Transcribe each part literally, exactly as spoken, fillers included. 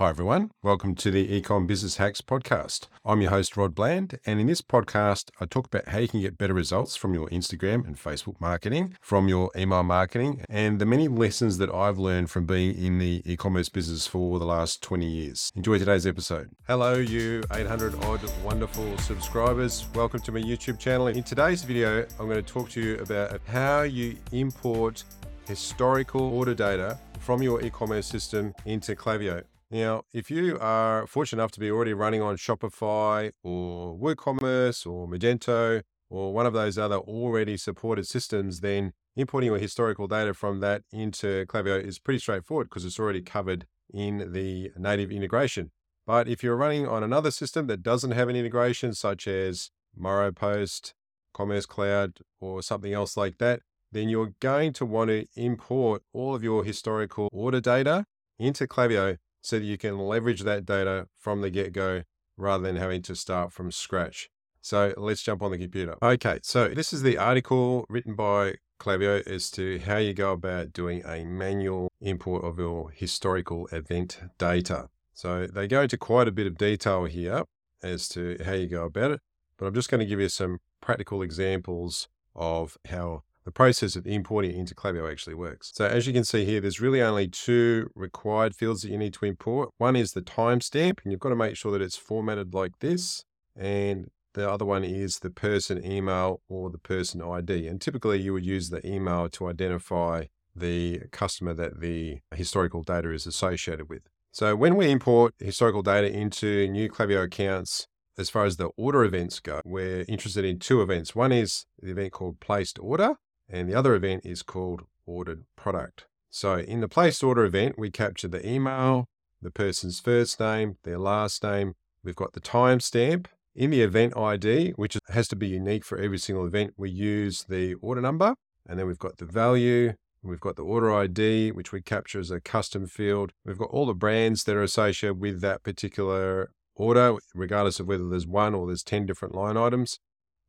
Hi everyone, welcome to the Ecom Business Hacks podcast. I'm your host Rod Bland, and in this podcast I talk about how you can get better results from your Instagram and Facebook marketing, from your email marketing, and the many lessons that I've learned from being in the e-commerce business for the last twenty years. Enjoy today's episode. Hello you eight hundred odd wonderful subscribers, welcome to my YouTube channel. In today's video I'm going to talk to you about how you import historical order data from your e-commerce system into Klaviyo. Now, if you are fortunate enough to be already running on Shopify or WooCommerce or Magento or one of those other already supported systems, then importing your historical data from that into Klaviyo is pretty straightforward because it's already covered in the native integration. But if you're running on another system that doesn't have an integration, such as Maropost, Commerce Cloud, or something else like that, then you're going to want to import all of your historical order data into Klaviyo, so that you can leverage that data from the get-go rather than having to start from scratch. So let's jump on the computer. Okay, so this is the article written by Klaviyo as to how you go about doing a manual import of your historical event data. So they go into quite a bit of detail here as to how you go about it, but I'm just going to give you some practical examples of how the process of importing into Klaviyo actually works. So as you can see here, there's really only two required fields that you need to import. One is the timestamp, and you've got to make sure that it's formatted like this. And the other one is the person email or the person I D. And typically you would use the email to identify the customer that the historical data is associated with. So when we import historical data into new Klaviyo accounts, as far as the order events go, we're interested in two events. One is the event called placed order, and the other event is called ordered product. So in the placed order event, we capture the email, the person's first name, their last name. We've got the timestamp. In the event I D, which has to be unique for every single event, we use the order number, and then we've got the value. We've got the order I D, which we capture as a custom field. We've got all the brands that are associated with that particular order, regardless of whether there's one or there's ten different line items.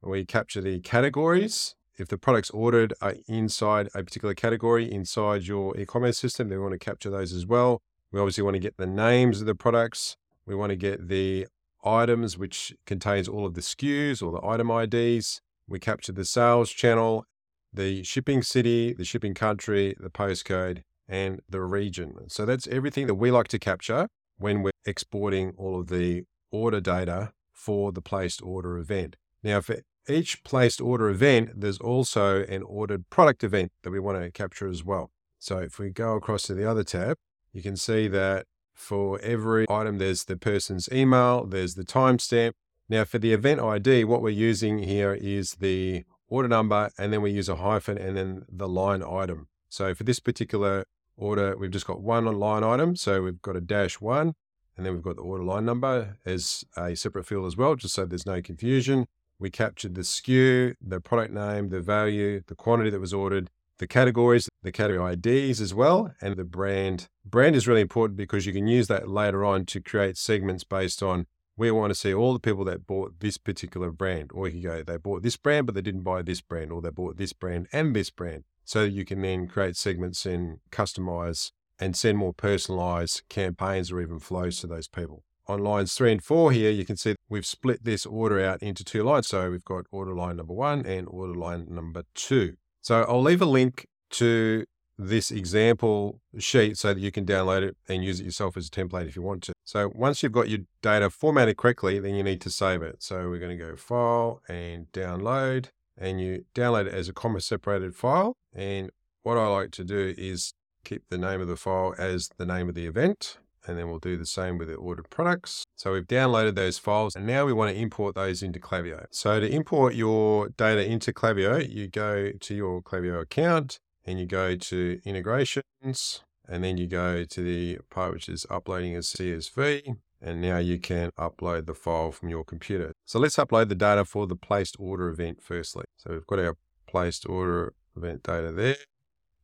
We capture the categories. If the products ordered are inside a particular category inside your e-commerce system, then we want to capture those as well. We obviously want to get the names of the products. We want to get the items, which contains all of the S K Us or the item I Ds. We capture the sales channel, the shipping city, the shipping country, the postcode, and the region. So that's everything that we like to capture when we're exporting all of the order data for the placed order event. Now, for each placed order event, there's also an ordered product event that we want to capture as well. So if we go across to the other tab, you can see that for every item, there's the person's email, there's the timestamp. Now for the event I D, what we're using here is the order number, and then we use a hyphen and then the line item. So for this particular order, we've just got one line item. So we've got a dash one, and then we've got the order line number as a separate field as well, just so there's no confusion. We captured the S K U, the product name, the value, the quantity that was ordered, the categories, the category I Ds as well, and the brand. Brand is really important because you can use that later on to create segments based on, we want to see all the people that bought this particular brand. Or you go, they bought this brand, but they didn't buy this brand, or they bought this brand and this brand. So you can then create segments and customize and send more personalized campaigns or even flows to those people. On lines three and four here, you can see we've split this order out into two lines. So we've got order line number one and order line number two. So I'll leave a link to this example sheet so that you can download it and use it yourself as a template if you want to. So once you've got your data formatted correctly, then you need to save it. So we're going to go file and download, and you download it as a comma separated file. And what I like to do is keep the name of the file as the name of the event. And then we'll do the same with the ordered products. So we've downloaded those files, and now we want to import those into Klaviyo. So to import your data into Klaviyo, you go to your Klaviyo account and you go to integrations, and then you go to the part which is uploading as C S V. And now you can upload the file from your computer. So let's upload the data for the placed order event firstly. So we've got our placed order event data there.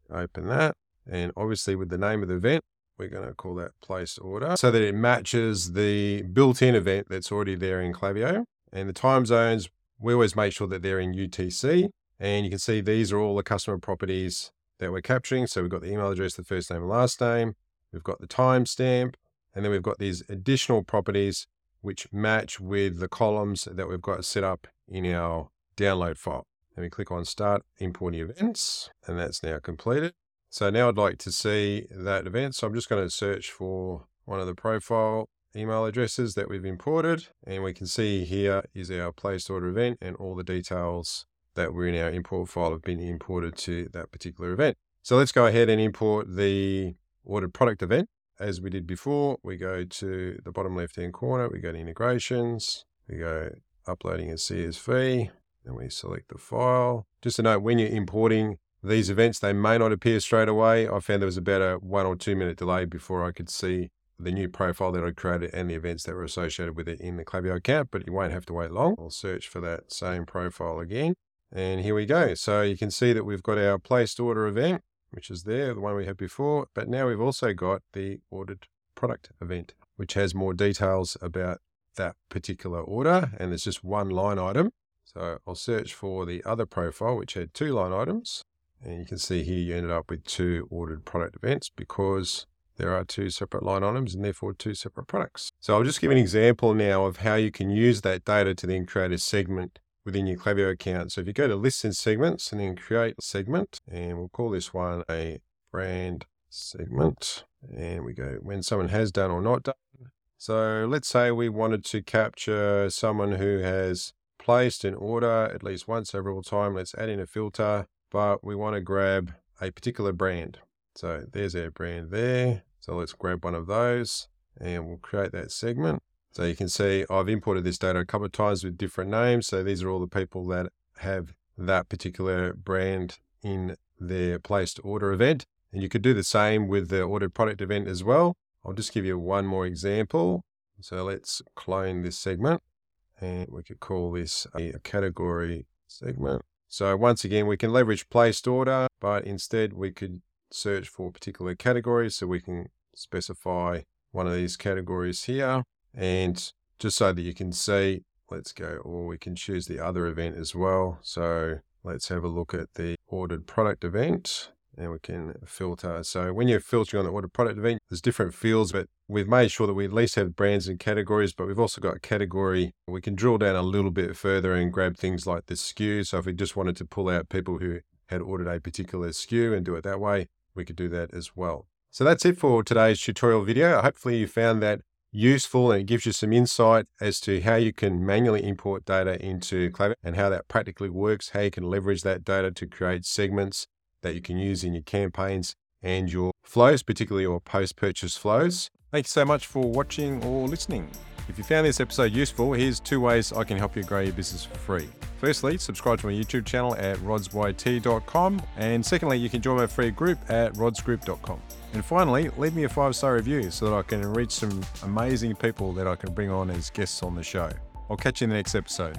Open that. And obviously with the name of the event, we're going to call that place order so that it matches the built-in event that's already there in Klaviyo. And the time zones, we always make sure that they're in U T C. And you can see these are all the customer properties that we're capturing. So we've got the email address, the first name and last name. We've got the timestamp, And then we've got these additional properties which match with the columns that we've got set up in our download file. Let me click on Start Importing Events, and that's now completed. So now I'd like to see that event. So I'm just going to search for one of the profile email addresses that we've imported. And we can see here is our placed order event, and all the details that were in our import file have been imported to that particular event. So let's go ahead and import the ordered product event. As we did before, we go to the bottom left-hand corner, we go to integrations, we go uploading a C S V, and we select the file. Just to note, when you're importing these events, they may not appear straight away. I found there was about a one or two minute delay before I could see the new profile that I created and the events that were associated with it in the Klaviyo account, but you won't have to wait long. I'll search for that same profile again. And here we go. So you can see that we've got our placed order event, which is there, the one we had before, but now we've also got the ordered product event, which has more details about that particular order. And there's just one line item. So I'll search for the other profile, which had two line items. And you can see here, you ended up with two ordered product events because there are two separate line items and therefore two separate products. So I'll just give an example now of how you can use that data to then create a segment within your Klaviyo account. So if you go to lists and segments and then create a segment, and we'll call this one a brand segment, and we go when someone has done or not done. So let's say we wanted to capture someone who has placed an order at least once several time. Let's add in a filter, but we want to grab a particular brand. So there's our brand there. So let's grab one of those and we'll create that segment. So you can see I've imported this data a couple of times with different names. So these are all the people that have that particular brand in their placed order event. And you could do the same with the ordered product event as well. I'll just give you one more example. So let's clone this segment and we could call this a category segment. So once again, we can leverage placed order, but instead we could search for particular categories. So we can specify one of these categories here. And just so that you can see, let's go, or we can choose the other event as well. So let's have a look at the ordered product event and we can filter. So when you're filtering on the ordered product event, there's different fields, but we've made sure that we at least have brands and categories, but we've also got a category. We can drill down a little bit further and grab things like the S K U. So if we just wanted to pull out people who had ordered a particular S K U and do it that way, we could do that as well. So that's it for today's tutorial video. Hopefully you found that useful and it gives you some insight as to how you can manually import data into Klaviyo and how that practically works, how you can leverage that data to create segments that you can use in your campaigns and your flows, particularly your post-purchase flows. Thank you so much for watching or listening. If you found this episode useful, here's two ways I can help you grow your business for free. Firstly, subscribe to my YouTube channel at rods y t dot com. And secondly, you can join my free group at rods group dot com. And finally, leave me a five-star review so that I can reach some amazing people that I can bring on as guests on the show. I'll catch you in the next episode.